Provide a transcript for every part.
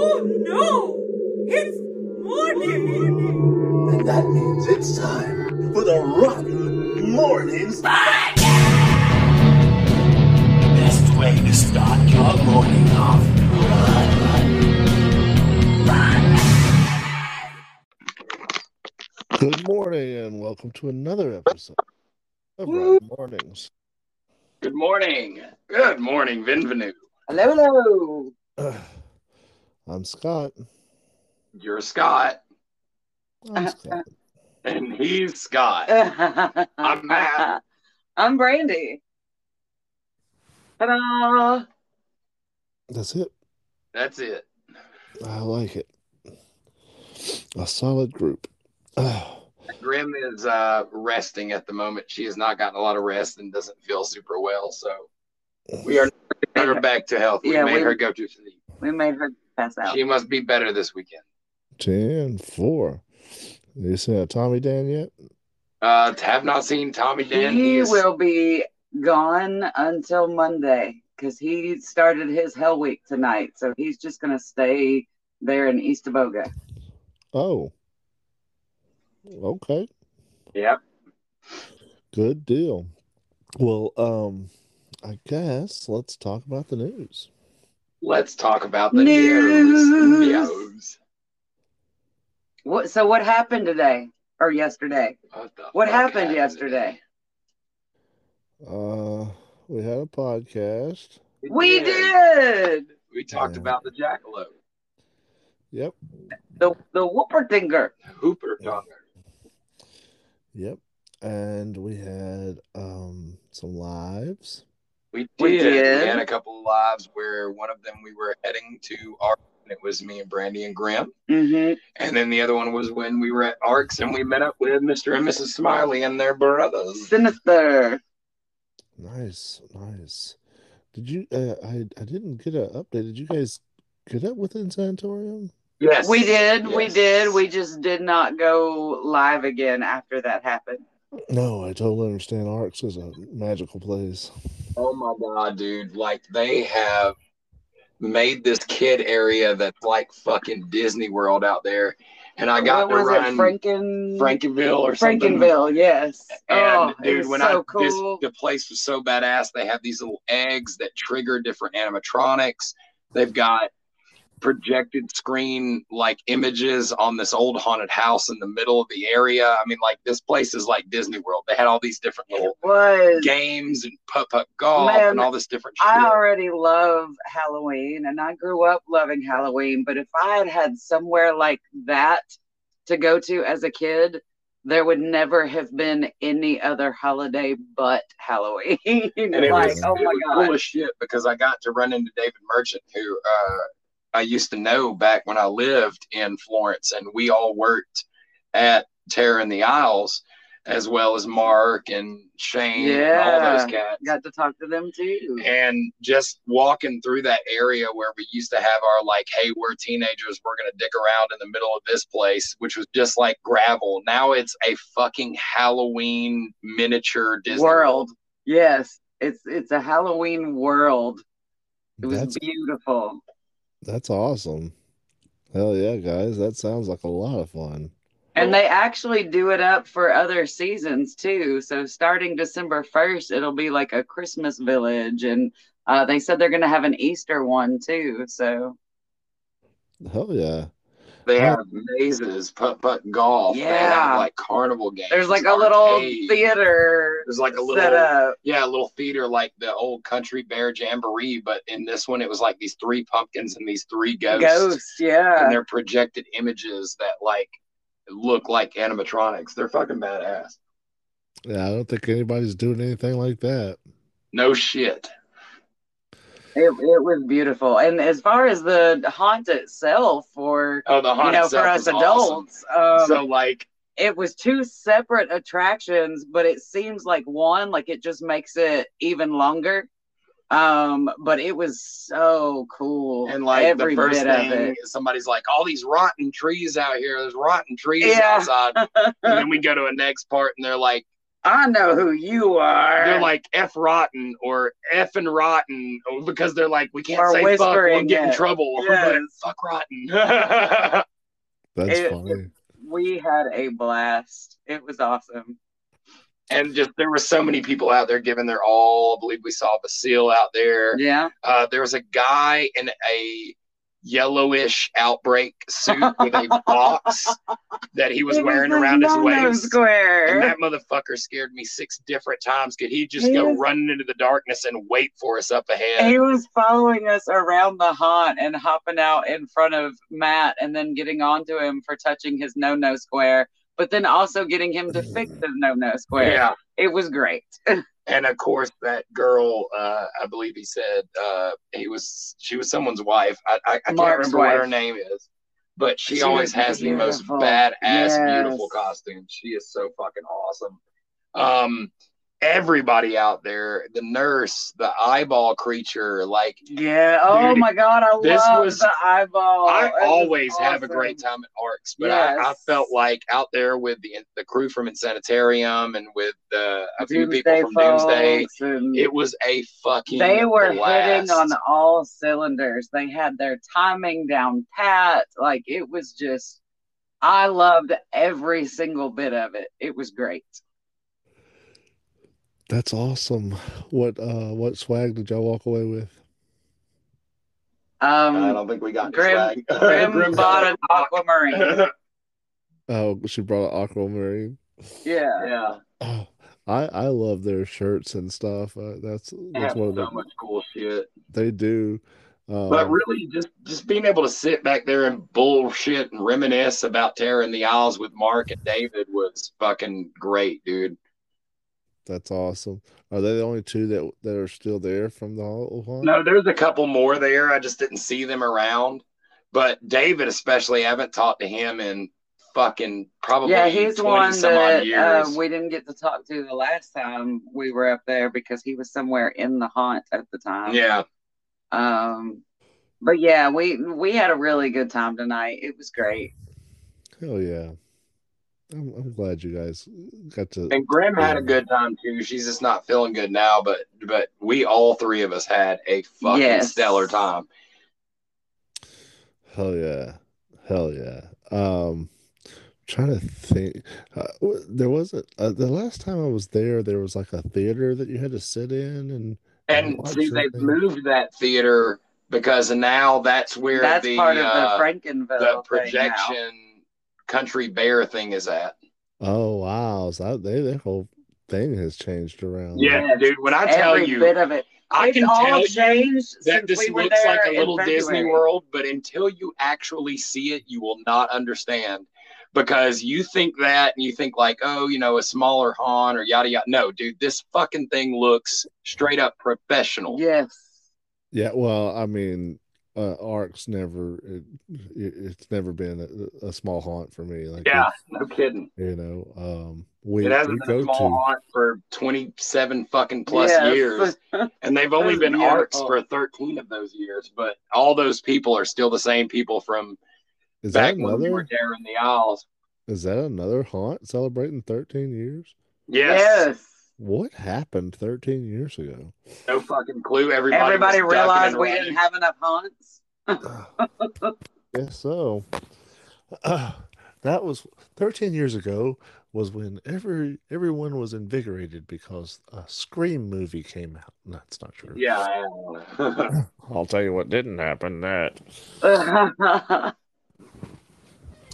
Oh no! It's morning! And that means it's time for the Rotten Mornings Podcast! Best way to start your morning off. Run. Good morning and welcome to another episode of Rotten Mornings. Good morning. Good morning, Vinvenu. Hello, hello. I'm Scott. You're Scott. I'm Scott. And he's Scott. I'm Matt. I'm Brandy. Ta-da! That's it. That's it. I like it. A solid group. Grim is resting at the moment. She has not gotten a lot of rest and doesn't feel super well, so we are back to health. We made her go to sleep. We made her pass out. She must be better this weekend. 10-4. You seen Tommy Dan yet? Have not seen Tommy Dan. He will be gone until Monday because he started his Hell Week tonight, so he's just going to stay there in Eastaboga. Oh. Okay. Yep. Good deal. Well, I guess let's talk about the news. Let's talk about the news. So what happened today or yesterday? What happened yesterday? We had a podcast. We did. We talked about the jackalope. Yep. The whooperdinger. Hooperdinger. Yep, and we had some lives. We did. We had a couple of lives where one of them we were heading to ARX, and it was me and Brandy and Graham. Mm-hmm. And then the other one was when we were at ARX, and we met up with Mr. and Mrs. Smiley and their brothers. Sinister. Nice, nice. Did you? I didn't get an update. Did you guys get up with Insanitarium? Yes. We did. Yes. We did. We just did not go live again after that happened. No, I totally understand. ARX is a magical place. Oh, my God, dude. Like, they have made this kid area that's like fucking Disney World out there. And I got to run Frankenville or something. Frankenville, yes. And, dude, when so cool. The place was so badass. They have these little eggs that trigger different animatronics. They've got projected screen like images on this old haunted house in the middle of the area. I mean, like, this place is like Disney World. They had all these different little games and putt-putt golf and all this different shit. I already love Halloween, and I grew up loving Halloween, but if I had somewhere like that to go to as a kid, there would never have been any other holiday but Halloween. And it like, was, oh it my was God. Cool as shit because I got to run into David Merchant, who I used to know back when I lived in Florence, and we all worked at Terror in the Aisles, as well as Mark and Shane and all those cats. Got to talk to them too. And just walking through that area where we used to have our like, hey, we're teenagers, we're going to dick around in the middle of this place, which was just like gravel. Now it's a fucking Halloween miniature Disney world. Yes, it's a Halloween world. It was beautiful. That's awesome. Hell yeah, guys. That sounds like a lot of fun. And they actually do it up for other seasons, too. So starting December 1st, it'll be like a Christmas village. And they said they're going to have an Easter one, too. So. Hell yeah. They have mazes, putt-putt golf. Yeah. They have, like, carnival games. There's like a little theater. There's like a little set up. Yeah, a little theater like the old Country Bear Jamboree. But in this one, it was like these three pumpkins and these three ghosts. Ghosts, yeah. And they're projected images that like look like animatronics. They're fucking badass. Yeah, I don't think anybody's doing anything like that. No shit. It was beautiful. And as far as the haunt itself for us adults, awesome. So like it was two separate attractions, but it seems like one, like it just makes it even longer. But it was so cool. And like every the first thing is somebody's like, all these rotten trees out here, there's rotten trees outside. And then we go to a next part and they're like, I know who you are. They're like F rotten or F and rotten because they're like, we can't say fuck, we'll get in trouble. Yes. Like, fuck rotten. That's funny. We had a blast. It was awesome. And just there were so many people out there giving their all. I believe we saw Basile out there. Yeah. There was a guy in a yellowish Outbreak suit with a box that he was wearing around his waist. Square. And that motherfucker scared me 6 different times. Could he just go running into the darkness and wait for us up ahead? He was following us around the haunt and hopping out in front of Matt and then getting onto him for touching his no-no square, but then also getting him to fix his no-no square. Yeah. It was great. And of course, that girl, I believe he said she was someone's wife. I can't remember what her name is, but she always has the most badass, beautiful costume. She is so fucking awesome. Everybody out there, the nurse, the eyeball creature, like oh my god, I love the eyeball. I always have a great time at ARX, but I felt like out there with the crew from Insanitarium and with a few people from Doomsday, it was a fucking blast. They were hitting on all cylinders. They had their timing down pat. Like, it was just, I loved every single bit of it. It was great. That's awesome. What swag did y'all walk away with? I don't think we got swag. Grim bought an aquamarine. Oh, she brought an aquamarine. Yeah. Oh, I love their shirts and stuff. That's one of so much cool shit. They do. But really, just being able to sit back there and bullshit and reminisce about Terror in the Aisles with Mark and David was fucking great, dude. That's awesome. Are they the only 2 that are still there from the haunt? No, there's a couple more there. I just didn't see them around. But David especially, I haven't talked to him in fucking probably 20-some-odd years. We didn't get to talk to the last time we were up there because he was somewhere in the haunt at the time. Yeah. But yeah, we had a really good time tonight. It was great. Hell yeah. I'm glad you guys got to. And Grim had a good time too. She's just not feeling good now, but we all 3 of us had a fucking stellar time. Hell yeah. Trying to think, there wasn't the last time I was there. There was like a theater that you had to sit in and see, they've moved that theater because now that's where that's part of the Frankenville, the projection. Country Bear thing is at. Oh wow! So their whole thing has changed around. Yeah, dude. When I tell you, bit of it, I can tell you that this looks like a little Disney World, but until you actually see it, you will not understand. Because you think that, and you think like, oh, you know, a smaller haunt or yada yada. No, dude, this fucking thing looks straight up professional. Yes. Yeah. Well, I mean. ARX it's never been a small haunt for me. Like, yeah, no kidding. You know, it hasn't been a small haunt for 27 fucking plus years, and they've only been ARX for 13 of those years. But all those people are still the same people from back when we were there in the aisles. Is that another haunt celebrating 13 years? Yes. What happened 13 years ago? No fucking clue. Everybody realized we didn't have enough haunts. Guess so. That was 13 years ago. Was when everyone was invigorated because a Scream movie came out. No, that's not true. Yeah, I don't know. I'll tell you what didn't happen. That.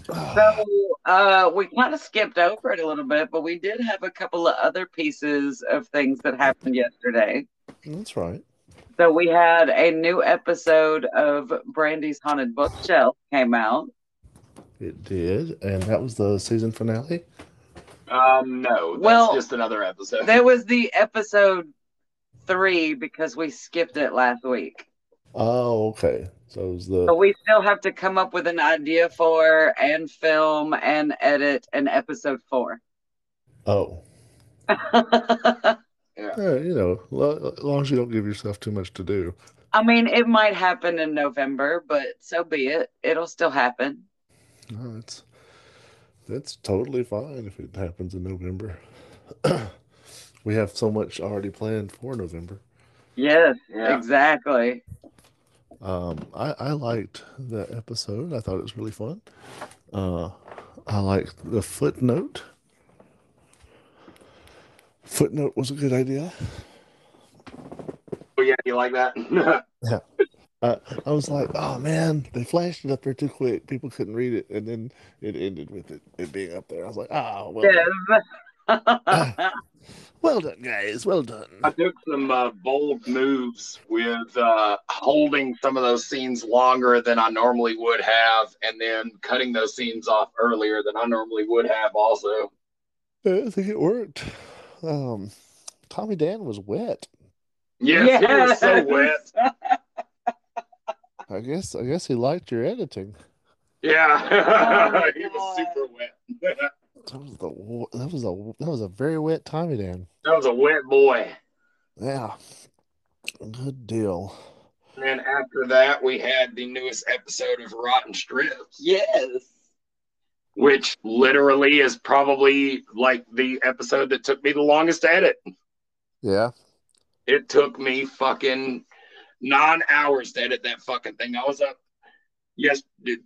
So we kind of skipped over it a little bit, but we did have a couple of other pieces of things that happened yesterday. That's right. So we had a new episode of Brandy's Haunted Bookshelf came out. It did, and that was the season finale? No, that's just another episode. That was the episode 3 because we skipped it last week. Oh, okay. So but we still have to come up with an idea for and film and edit an episode 4. Oh. You know, as long as you don't give yourself too much to do. I mean, it might happen in November, but so be it. It'll still happen. No, that's totally fine if it happens in November. We have so much already planned for November. Yes, yeah. Exactly. I liked that episode. I thought it was really fun. I liked the footnote. Footnote was a good idea. Oh, yeah, you like that? Yeah. I was like, oh, man, they flashed it up there too quick. People couldn't read it. And then it ended with it being up there. I was like, oh, well done. Well done, guys. Well done. I took some bold moves with holding some of those scenes longer than I normally would have, and then cutting those scenes off earlier than I normally would have also. I think it worked. Tommy Dan was wet. Yes. He was so wet. I guess he liked your editing. Yeah, oh, he was super wet. That was a very wet Tommy Dan. That was a wet boy. Yeah, good deal. And then after that, we had the newest episode of Rotten Strips. Yes, which literally is probably like the episode that took me the longest to edit. Yeah, it took me fucking 9 hours to edit that fucking thing. I was up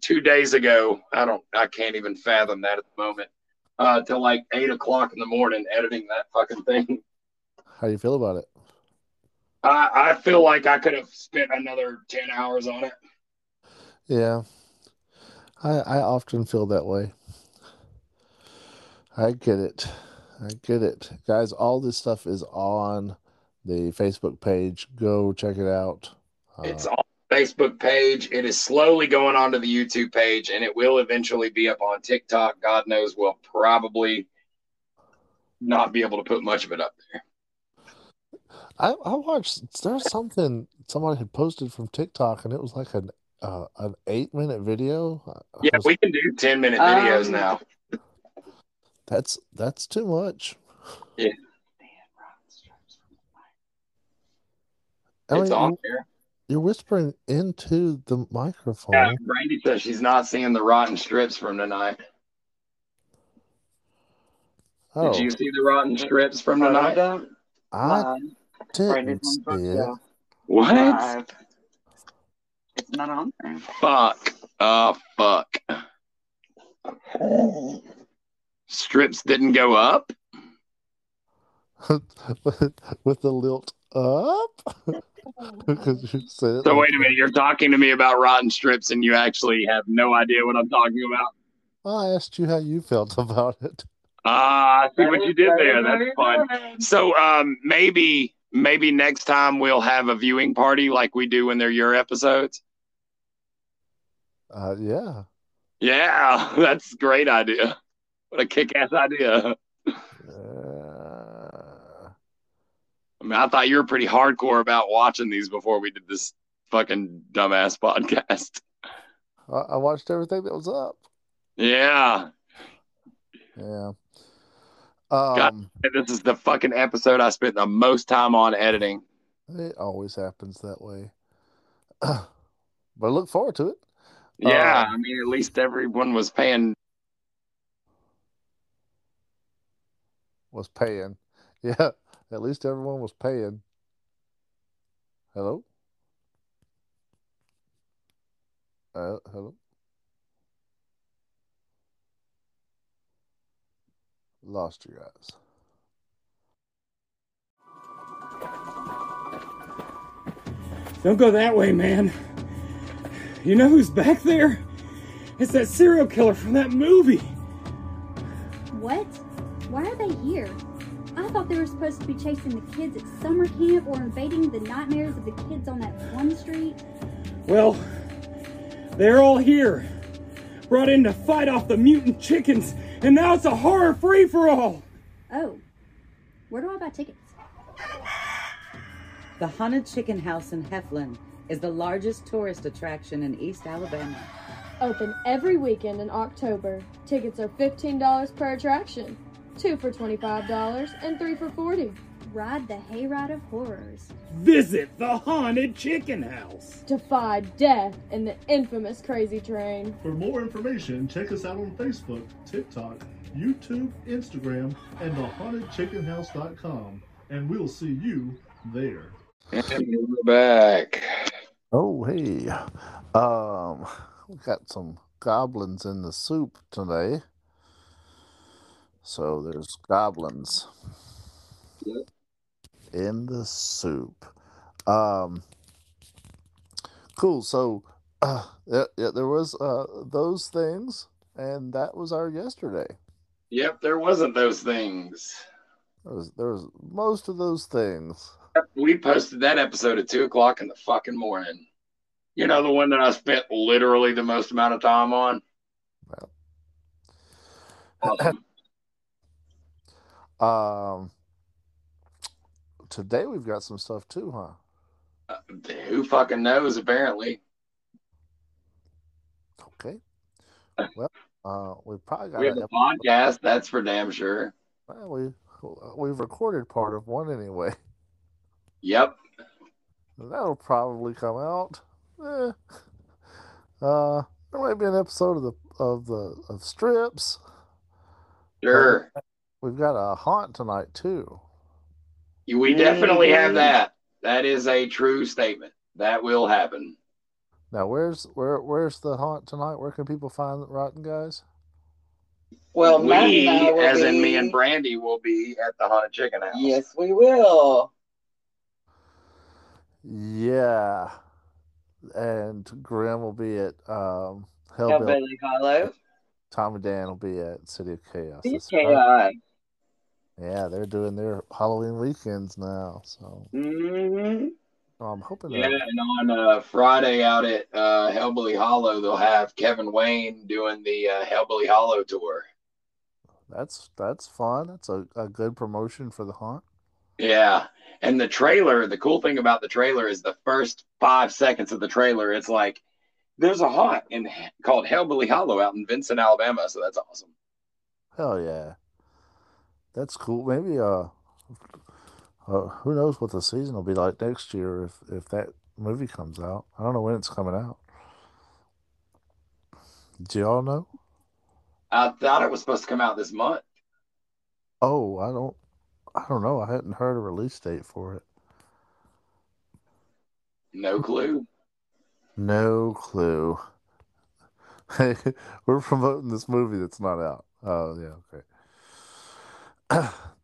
2 days ago. I can't even fathom that at the moment. Till like 8 o'clock in the morning, editing that fucking thing. How do you feel about it? I feel like I could have spent another 10 hours on it. Yeah, I often feel that way. I get it, guys. All this stuff is on the Facebook page. Go check it out. It's on the Facebook page. It is slowly going onto the YouTube page, and it will eventually be up on TikTok. God knows we'll probably not be able to put much of it up there. I watched. There's something somebody had posted from TikTok, and it was like an 8-minute video. Yeah, we can do 10-minute videos now. That's too much. Yeah. It's on there. You're whispering into the microphone. Yeah, Brandy says she's not seeing the Rotten Strips from tonight. Oh. Did you see the Rotten Strips from tonight? I didn't see it. What? It's not on there. Fuck. Fuck. Strips didn't go up? With the lilt up? So wait a minute, you're talking to me about Rotten Strips and you actually have no idea what I'm talking about? I asked you how you felt about it. I see what you did there. That's fun. So maybe next time we'll have a viewing party like we do when they're your episodes. Yeah, that's a great idea. What a kick-ass idea. I thought you were pretty hardcore about watching these before we did this fucking dumbass podcast. I watched everything that was up. Yeah. God, this is the fucking episode I spent the most time on editing. It always happens that way. But I look forward to it. Yeah, at least everyone was paying. Yeah. At least everyone was paying. Hello? Hello? Lost you guys. Don't go that way, man. You know who's back there? It's that serial killer from that movie. What? Why are they here? I thought they were supposed to be chasing the kids at summer camp or invading the nightmares of the kids on that one street. Well, they're all here. Brought in to fight off the mutant chickens, and now it's a horror free-for-all. Oh, where do I buy tickets? The Haunted Chicken House in Heflin is the largest tourist attraction in East Alabama. Open every weekend in October. Tickets are $15 per attraction. 2 for $25 and 3 for $40. Ride the hayride of horrors. Visit the Haunted Chicken House. Defy death and the infamous crazy train. For more information, check us out on Facebook, TikTok, YouTube, Instagram, and thehauntedchickenhouse.com. And we'll see you there. And we're back. Oh, hey. We got some goblins in the soup today. So there's goblins in the soup. Cool. So there was those things, and that was our yesterday. Yep, there wasn't those things. There was most of those things. We posted that episode at 2 o'clock in the fucking morning. You know, the one that I spent literally the most amount of time on. Well. Today we've got some stuff too, huh? Who fucking knows? Apparently. Okay. Well, we probably got a podcast. That's for damn sure. Well, we've recorded part of one anyway. Yep. That'll probably come out. There might be an episode of strips. Sure. We've got a haunt tonight, too. We definitely have that. That is a true statement. That will happen. Now, where's the haunt tonight? Where can people find Rotten Guys? Well, as in me and Brandy, will be at the Haunted Chicken House. Yes, we will. Yeah. And Grim will be at Hellbilly Hollow. Tom and Dan will be at City of Chaos. City of Chaos. Yeah, they're doing their Halloween weekends now. So, I'm hoping. Yeah, and on Friday out at Hellbilly Hollow, they'll have Kevin Wayne doing the Hellbilly Hollow tour. That's fun. That's a good promotion for the haunt. Yeah, and the trailer. The cool thing about the trailer is the first 5 seconds of the trailer. It's like, there's a haunt called Hellbilly Hollow out in Vincent, Alabama, so that's awesome. Hell yeah. That's cool. Maybe, who knows what the season will be like next year if that movie comes out. I don't know when it's coming out. Do y'all know? I thought it was supposed to come out this month. Oh, I don't know. I hadn't heard a release date for it. No clue. No clue. Hey, we're promoting this movie that's not out. Oh, yeah, okay.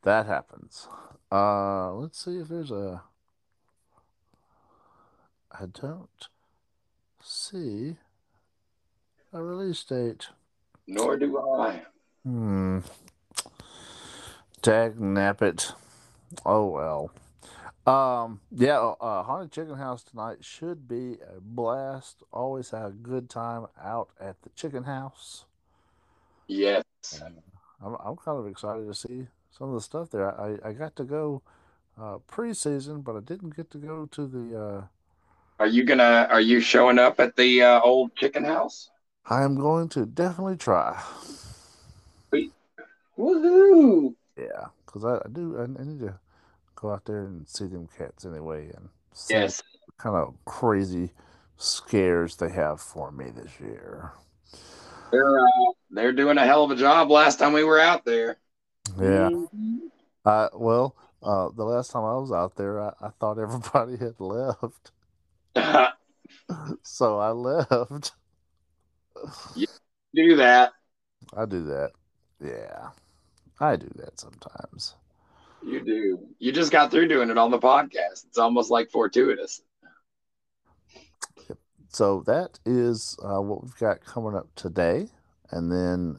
That happens. Let's see if there's a... I don't see a release date. Nor do I. Dagnabbit. Oh, well. Haunted Chicken House tonight should be a blast. Always have a good time out at the chicken house. Yes. And I'm kind of excited to see some of the stuff there. I got to go pre-season, but I didn't get to go to the... Are you showing up at the old chicken house? I am going to definitely try. Sweet. Woohoo! Yeah, because I need to go out there and see them cats anyway, and see what kind of crazy scares they have for me this year. They're doing a hell of a job. Last time we were out there, the last time I was out there, I thought everybody had left, so I left. You do that? I do that. Yeah, I do that sometimes. You do. You just got through doing it on the podcast. It's almost like fortuitous. So that is what we've got coming up today. And then,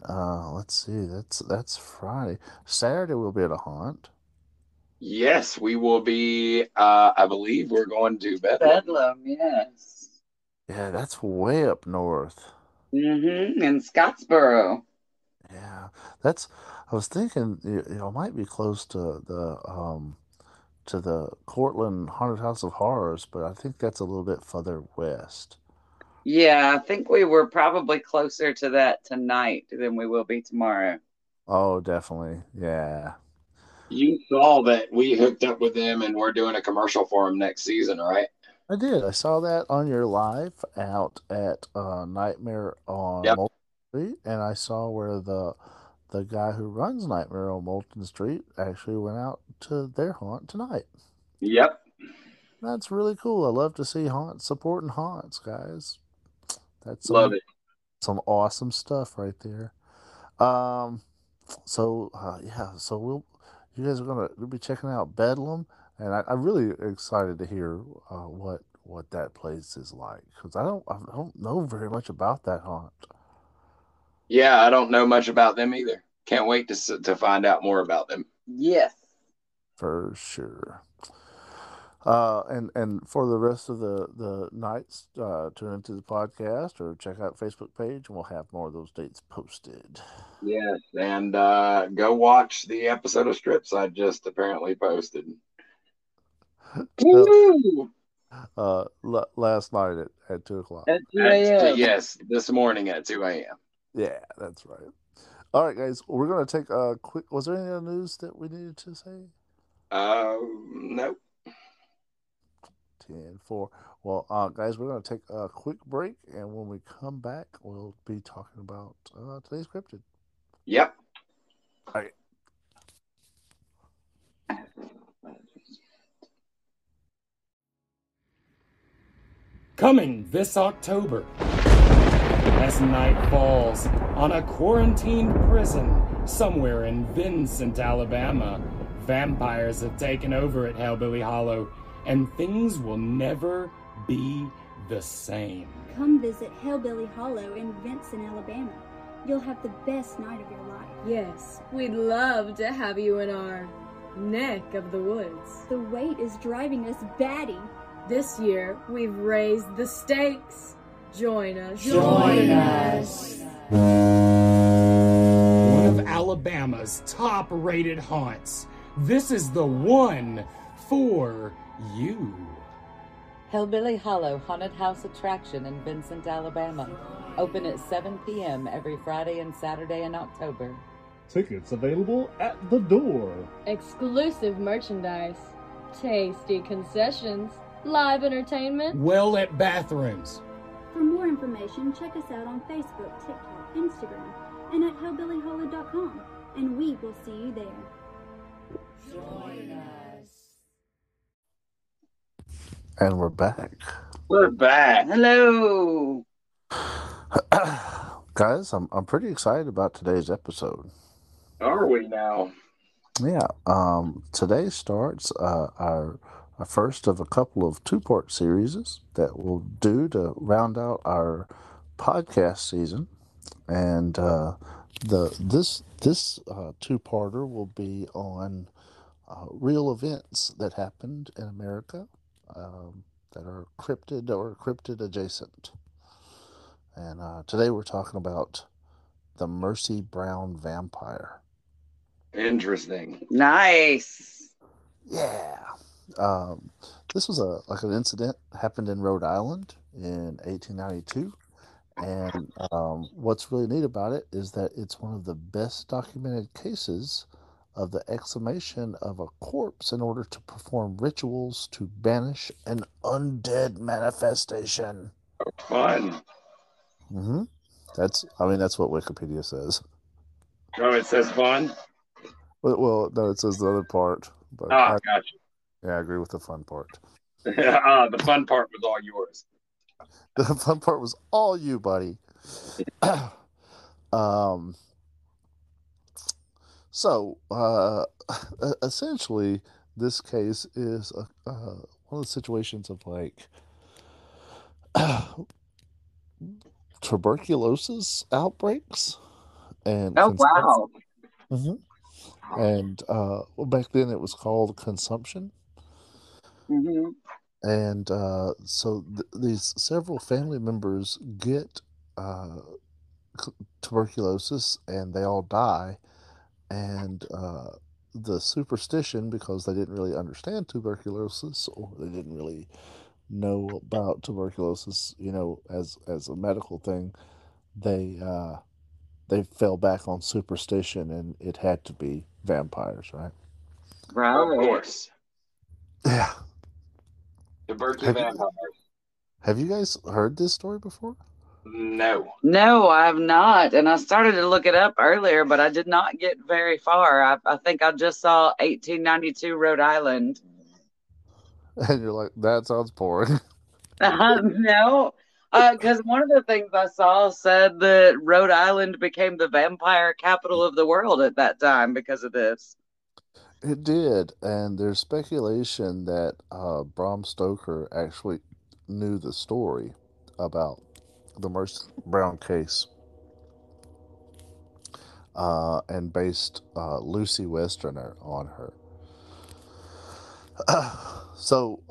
let's see, that's Friday. Saturday we'll be at a haunt. Yes, we will be, I believe we're going to Bedlam. Bedlam, yes. Yeah, that's way up north. Mm-hmm, in Scottsboro. Yeah, I was thinking, it might be close to the Cortland Haunted House of Horrors, but I think that's a little bit further west. Yeah, I think we were probably closer to that tonight than we will be tomorrow. Oh, definitely. Yeah. You saw that we hooked up with them and we're doing a commercial for them next season, right? I did. I saw that on your live out at Nightmare on Moulton Street, and I saw where the the guy who runs Nightmare on Moulton Street actually went out to their haunt tonight. Yep. That's really cool. I love to see haunts supporting haunts, guys. That's some, love it. Some awesome stuff right there. So you guys are gonna be checking out Bedlam, and I'm really excited to hear what that place is like, because I don't know very much about that haunt. Yeah, I don't know much about them either. Can't wait to find out more about them. Yes, for sure. And for the rest of the nights, tune into the podcast or check out the Facebook page, and we'll have more of those dates posted. Yes, and go watch the episode of Strips I just apparently posted. Last night at 2 o'clock. At 2 a.m. Yes, this morning at 2 a.m. Yeah, that's right. All right, guys, we're going to take a quick... Was there any other news that we needed to say? Nope. 10-4. Well, guys, we're going to take a quick break, and when we come back, we'll be talking about today's cryptid. Yep. All right. Coming this October, as night falls on a quarantined prison somewhere in Vincent, Alabama, vampires have taken over at Hellbilly Hollow, and things will never be the same. Come visit Hellbilly Hollow in Vincent, Alabama. You'll have the best night of your life. Yes, we'd love to have you in our neck of the woods. The wait is driving us batty. This year, we've raised the stakes. Join us. Join us. One of Alabama's top-rated haunts. This is the one for... you. Hellbilly Hollow Haunted House Attraction in Vincent, Alabama. Open at 7 p.m. every Friday and Saturday in October. Tickets available at the door. Exclusive merchandise, tasty concessions, live entertainment, well-lit bathrooms. For more information, check us out on Facebook, TikTok, Instagram, and at hellbillyhollow.com, and we will see you there. Join us. And we're back. We're back. Hello. Guys, I'm pretty excited about today's episode. Are we now? Yeah. Today starts our first of a couple of two-part series that we'll do to round out our podcast season. And this two-parter will be on real events that happened in America. That are cryptid or cryptid adjacent. And today we're talking about the Mercy Brown vampire. Interesting. Nice. Yeah. This was an incident happened in Rhode Island in 1892. And what's really neat about it is that it's one of the best documented cases of the exhumation of a corpse in order to perform rituals to banish an undead manifestation. Fun. Mm-hmm. That's what Wikipedia says. Oh, it says fun? Well, no, it says the other part. But gotcha. Yeah, I agree with the fun part. The fun part was all yours. The fun part was all you, buddy. So, essentially, this case is one of the situations of, tuberculosis outbreaks. And wow. Mm-hmm. And back then it was called consumption. Mm-hmm. And these several family members get tuberculosis, and they all die. And the superstition, because they didn't really understand tuberculosis, or they didn't really know about tuberculosis, as a medical thing, they fell back on superstition, and it had to be vampires, right? Right, of course. Yeah. Tuberculosis vampires. Have you guys heard this story before? No. No, I have not. And I started to look it up earlier, but I did not get very far. I think I just saw 1892 Rhode Island. And you're like, that sounds boring. No, because one of the things I saw said that Rhode Island became the vampire capital of the world at that time because of this. It did. And there's speculation that Bram Stoker actually knew the story about the Mercy Brown case and based Lucy Westerner on her. So,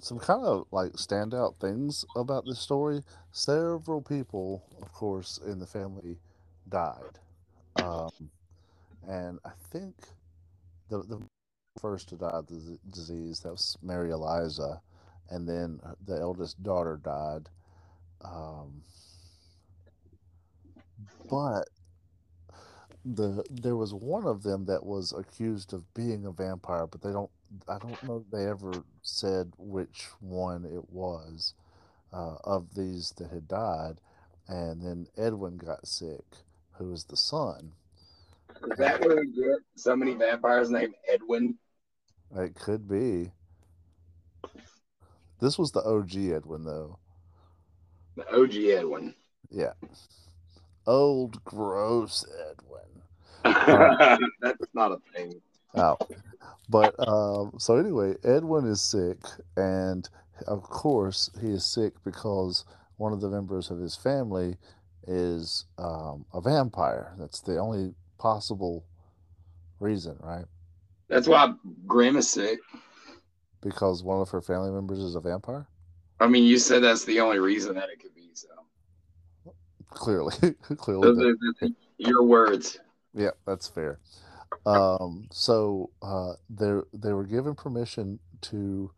some kind of like standout things about this story. Several people, of course, in the family died. And I think the first to die of the disease, that was Mary Eliza. And then the eldest daughter died. But there was one of them that was accused of being a vampire, but I don't know if they ever said which one it was of these that had died. And then Edwin got sick, who was the son. Is that where we get so many vampires named Edwin? It could be. This was the OG Edwin, though. The OG Edwin. Yeah. Old, gross Edwin. That's not a thing. Oh. But, so anyway, Edwin is sick, and of course he is sick because one of the members of his family is a vampire. That's the only possible reason, right? That's why Grim is sick. Because one of her family members is a vampire? I mean, you said that's the only reason that it could be, so. Clearly. Clearly. Those are your words. Yeah, that's fair. So they were given permission to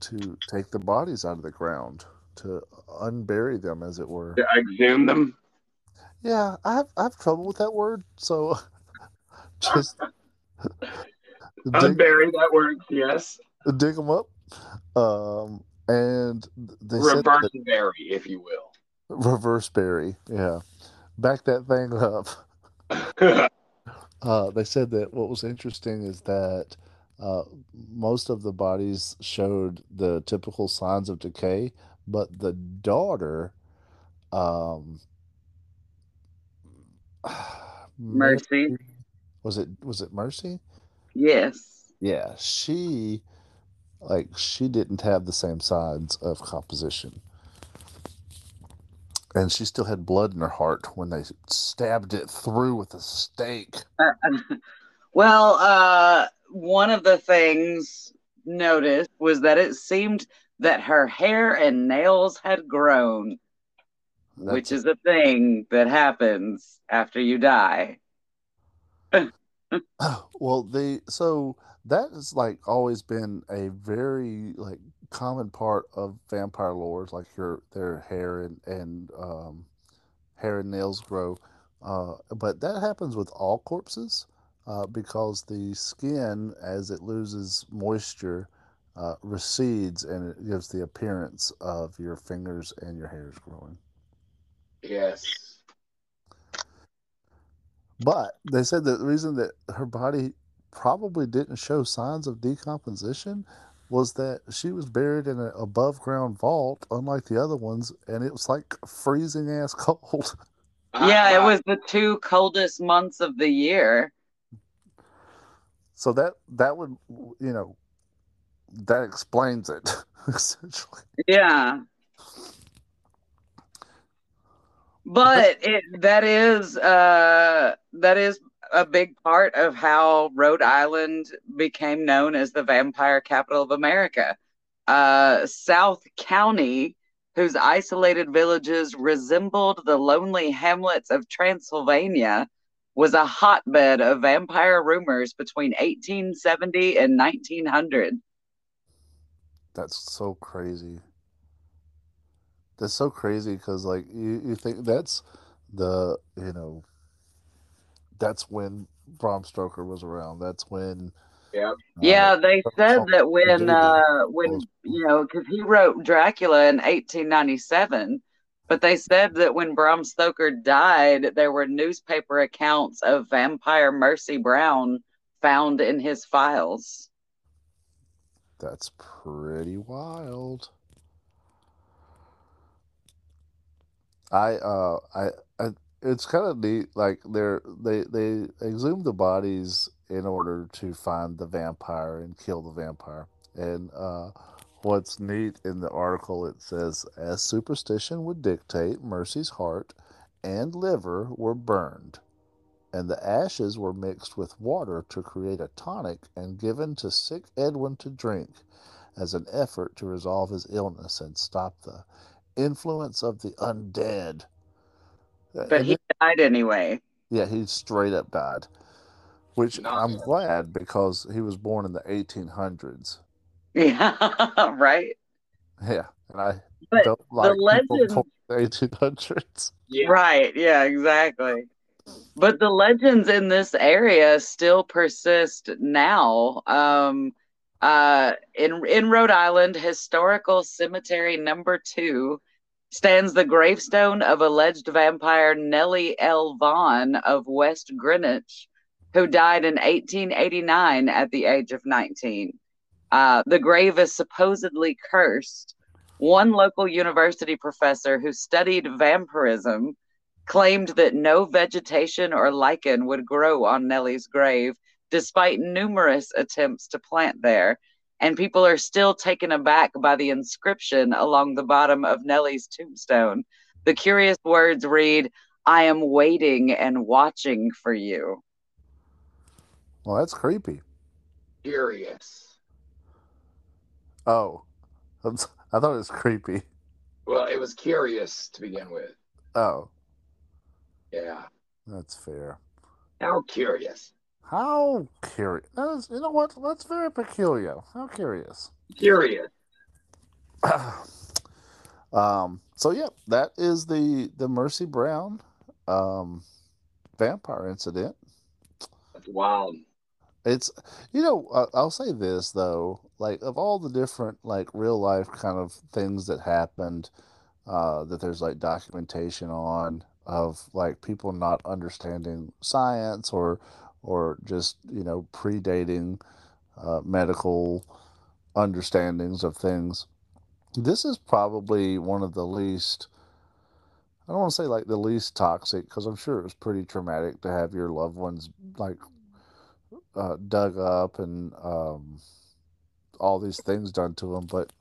take the bodies out of the ground, to unbury them, as it were. To exhume them? Yeah, I have trouble with that word, so just... Unbury, that word, yes. Dig them up. And they reverse bury, if you will. Reverse bury, yeah. Back that thing up. They said that what was interesting is that most of the bodies showed the typical signs of decay, but the daughter, Mercy. Was it Mercy? Yes. Yeah, she didn't have the same signs of composition. And she still had blood in her heart when they stabbed it through with a stake. One of the things noticed was that it seemed that her hair and nails had grown, which is a thing that happens after you die. So that has always been a very common part of vampire lore, their hair and hair and nails grow, but that happens with all corpses because the skin, as it loses moisture, recedes and it gives the appearance of your fingers and your hairs growing. Yes. But they said that the reason that her body probably didn't show signs of decomposition was that she was buried in an above-ground vault, unlike the other ones, and it was freezing-ass cold. Yeah, it was the two coldest months of the year. So that would, that explains it, essentially. Yeah. But that is a big part of how Rhode Island became known as the vampire capital of America. South County, whose isolated villages resembled the lonely hamlets of Transylvania, was a hotbed of vampire rumors between 1870 and 1900. That's so crazy. That's so crazy because, you think that's that's when Bram Stoker was around. That's when Yeah. Yeah, they said that when you know, because he wrote Dracula in 1897, but they said that when Bram Stoker died, there were newspaper accounts of vampire Mercy Brown found in his files. That's pretty wild. I it's kind of neat. Like they exhumed the bodies in order to find the vampire and kill the vampire. And what's neat in the article, it says, as superstition would dictate, Mercy's heart and liver were burned, and the ashes were mixed with water to create a tonic and given to sick Edwin to drink as an effort to resolve his illness and stop the influence of the undead. But and he died anyway. Yeah, he straight up died, which I'm glad, because he was born in the 1800s. Yeah, right. Yeah, and I but don't like the legend born in the 1800s. Yeah. Right, yeah, exactly. But the legends in this area still persist now. In Rhode Island, historical cemetery number 2 stands the gravestone of alleged vampire Nellie L. Vaughn of West Greenwich, who died in 1889 at the age of 19. The grave is supposedly cursed. One local university professor who studied vampirism claimed that no vegetation or lichen would grow on Nellie's grave, despite numerous attempts to plant there. And people are still taken aback by the inscription along the bottom of Nellie's tombstone. The curious words read, "I am waiting and watching for you." Well, that's creepy. Curious. Oh, I thought it was creepy. Well, it was curious to begin with. Oh. Yeah. That's fair. How curious. How curious. You know what? That's very peculiar. How curious. Curious. So, yeah, that is the Mercy Brown vampire incident. That's wild. It's, you know, I'll say this, though. Like, of all the different, like, real-life kind of things that happened that there's, like, documentation on of, like, people not understanding science or just, you know, predating medical understandings of things. This is probably one of the least, I don't want to say like the least toxic, because I'm sure it was pretty traumatic to have your loved ones like dug up and all these things done to them, but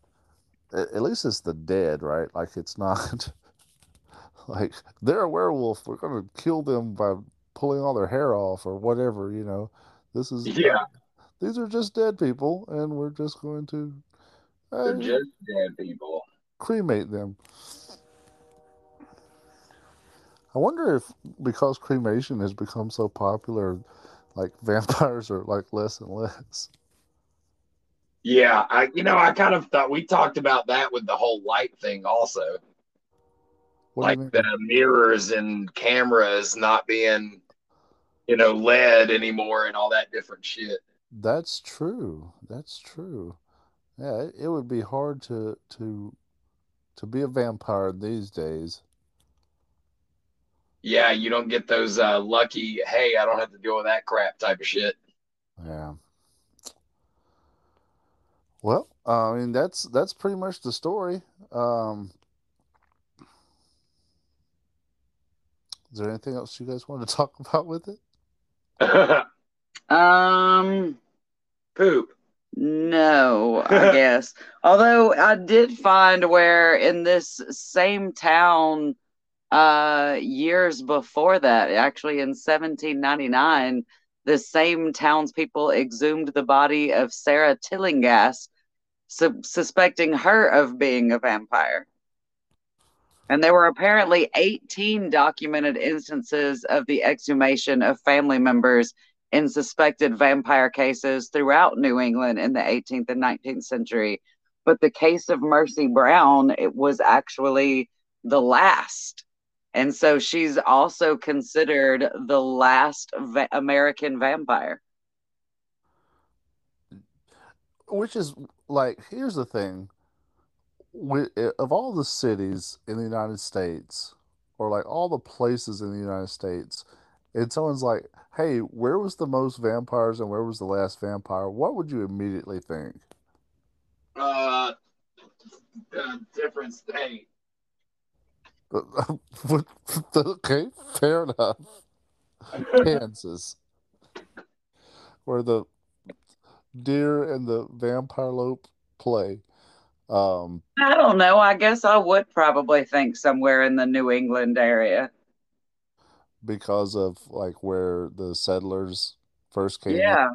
at least it's the dead, right? Like it's not like they're a werewolf, we're going to kill them by pulling all their hair off or whatever, you know. This is these are just dead people, and we're just going to they're just dead people. Cremate them. I wonder if because cremation has become so popular, like vampires are like less and less. Yeah, I kind of thought we talked about that with the whole light thing also. What like the mirrors and cameras not being, you know, LED anymore and all that different shit. That's true. That's true. Yeah, it would be hard to be a vampire these days. Yeah, you don't get those lucky, hey, I don't have to deal with that crap type of shit. Yeah. Well, I mean, that's pretty much the story. Is there anything else you guys want to talk about with it? Poop. No, I guess. Although I did find where in this same town years before that, actually in 1799, the same townspeople exhumed the body of Sarah Tillinghast, suspecting her of being a vampire. And there were apparently 18 documented instances of the exhumation of family members in suspected vampire cases throughout New England in the 18th and 19th century. But the case of Mercy Brown, it was actually the last. And so she's also considered the last American vampire. Which is, like, here's the thing. Of all the cities in the United States, or, like, all the places in the United States, and someone's like, hey, where was the most vampires and where was the last vampire? What would you immediately think? Different state. Okay, fair enough. Kansas. Where the deer and the vampirelope play. I don't know. I guess I would probably think somewhere in the New England area. Because of, like, where the settlers first came. Yeah.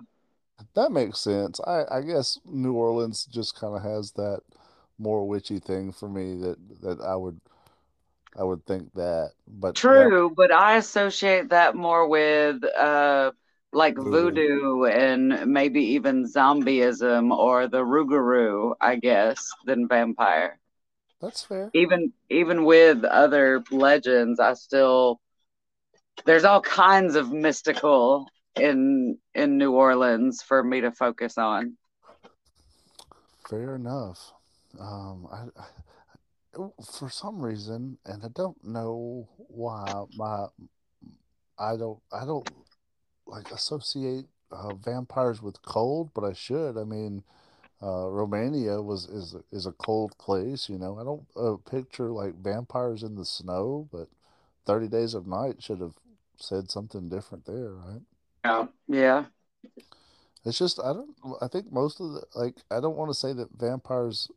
In. That makes sense. I guess New Orleans just kind of has that more witchy thing for me that I would think that. But true, but I associate that more with like voodoo and maybe even zombieism or the rougarou, I guess, than vampire. That's fair. Even with other legends, there's all kinds of mystical in New Orleans for me to focus on. Fair enough. For some reason, and I don't know why, I don't like associate vampires with cold, but I should. I mean, Romania is a cold place, you know. I don't picture like vampires in the snow, but 30 Days of Night should have said something different there, right? Yeah. It's just I think most of the, like, I don't want to say that vampires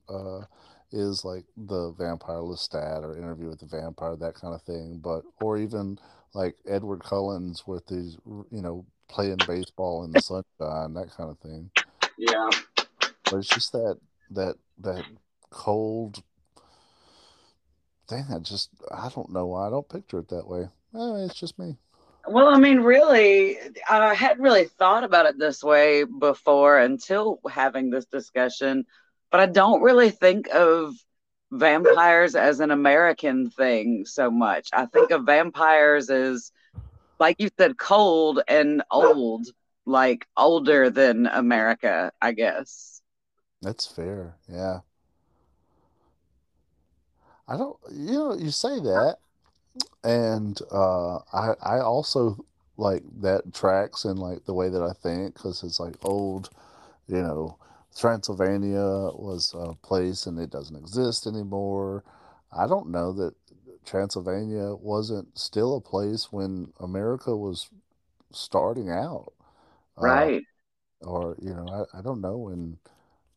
is like the Vampire Lestat or Interview with the Vampire, that kind of thing, but or even like Edward Cullen's with these, you know, playing baseball in the sunshine, that kind of thing. Yeah, but it's just that cold thing. I don't know why I don't picture it that way. Anyway, it's just me. Well, I mean, really, I hadn't really thought about it this way before until having this discussion. But I don't really think of vampires as an American thing so much. I think of vampires as, like you said, cold and old, like older than America, I guess. That's fair, yeah. I don't, you know, you say that, and I also, like, that tracks in, like, the way that I think, because it's, like, old, you know, Transylvania was a place and it doesn't exist anymore. I don't know that Transylvania wasn't still a place when America was starting out. Right. Or, you know, I don't know, in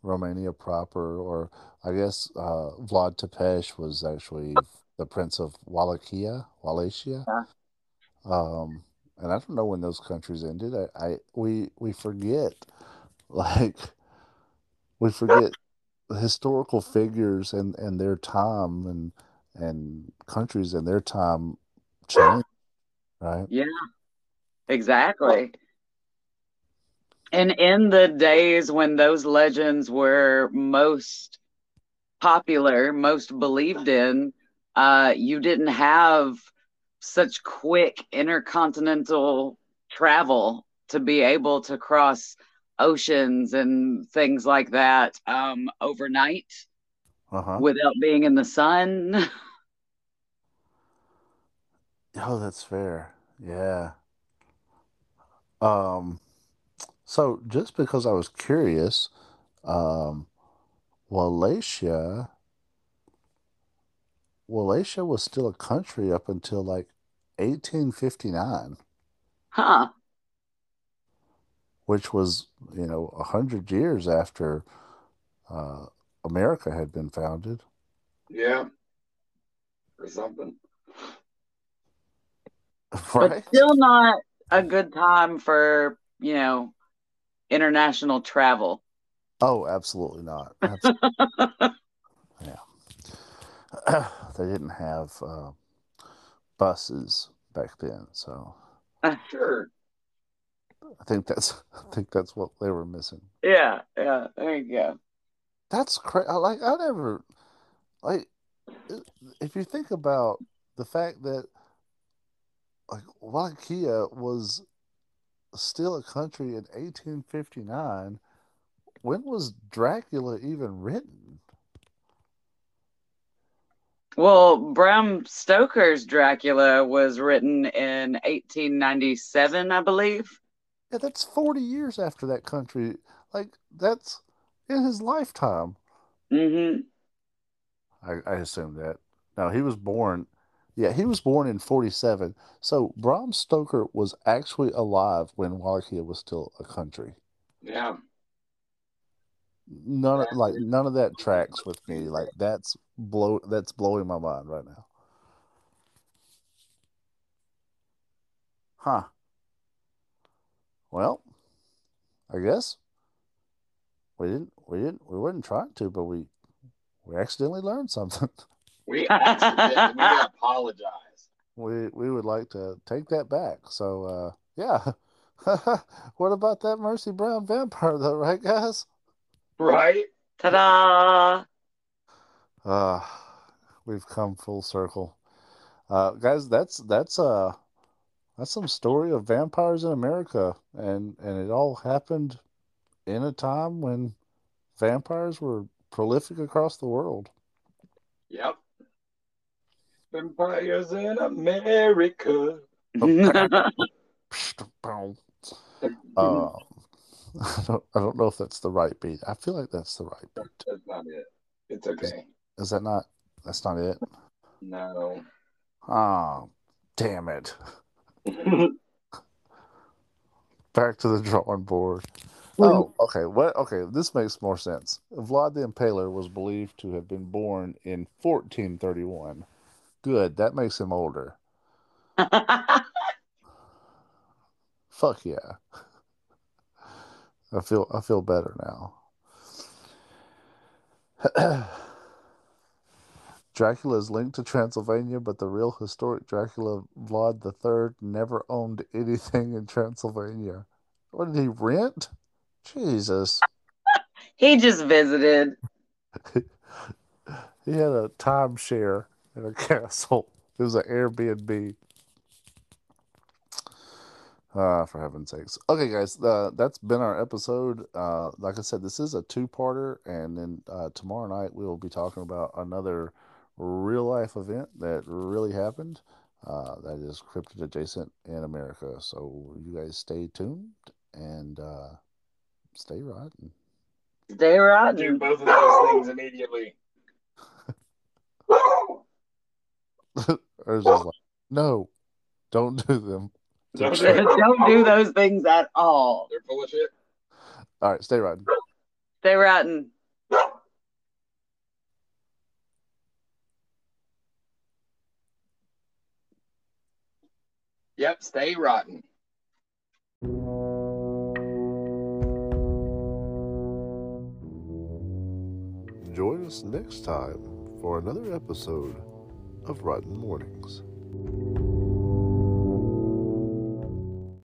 Romania proper, or I guess Vlad Tepes was actually the Prince of Wallachia. Yeah. And I don't know when those countries ended. We forget, like... We forget historical figures and their time and countries and their time change, right? Yeah, exactly. And in the days when those legends were most popular, most believed in, you didn't have such quick intercontinental travel to be able to cross oceans and things like that overnight without being in the sun. Oh, that's fair. Yeah. So just because I was curious, Wallachia was still a country up until like 1859. Huh. Which was, you know, 100 years after America had been founded. Yeah, or something. Right? But still not a good time for, you know, international travel. Oh, absolutely not. Yeah, they didn't have buses back then, so sure. I think that's what they were missing. Yeah. There you go. That's crazy. If you think about the fact that, like, Wallachia was still a country in 1859, when was Dracula even written? Well, Bram Stoker's Dracula was written in 1897, I believe. Yeah, that's 40 years after that country. Like, that's in his lifetime. Mm-hmm. I assume that. Now, he was born... Yeah, he was born in 47. So, Bram Stoker was actually alive when Wallachia was still a country. Yeah. None of that tracks with me. Like, that's blowing my mind right now. Huh. Well, I guess we weren't trying to, but we accidentally learned something. We accidentally apologize. We would like to take that back. So yeah. What about that Mercy Brown vampire though, right guys? Right. Ta-da! We've come full circle. Guys, that's some story of vampires in America, and it all happened in a time when vampires were prolific across the world. Yep. Vampires in America. I don't know if that's the right beat. I feel like that's the right beat. That's not it. It's okay. Is that not? That's not it? No. Oh, damn it. Back to the drawing board. Oh, okay. What? Okay, this makes more sense. Vlad the Impaler was believed to have been born in 1431. Good. That makes him older. Fuck yeah. I feel better now. Dracula is linked to Transylvania, but the real historic Dracula, Vlad III, never owned anything in Transylvania. What did he rent? Jesus. He just visited. He had a timeshare in a castle. It was an Airbnb. For heaven's sakes. Okay, guys, that's been our episode. Like I said, this is a two-parter, and then tomorrow night we will be talking about another real-life event that really happened. That is cryptid adjacent in America. So you guys stay tuned and stay rotten. Stay rotten. Do both of those things immediately. Urza's like, no, don't do them. Don't do those things at all. They're full of shit. All right, stay rotten. Stay rotten. Yep, stay rotten. Join us next time for another episode of Rotten Mornings.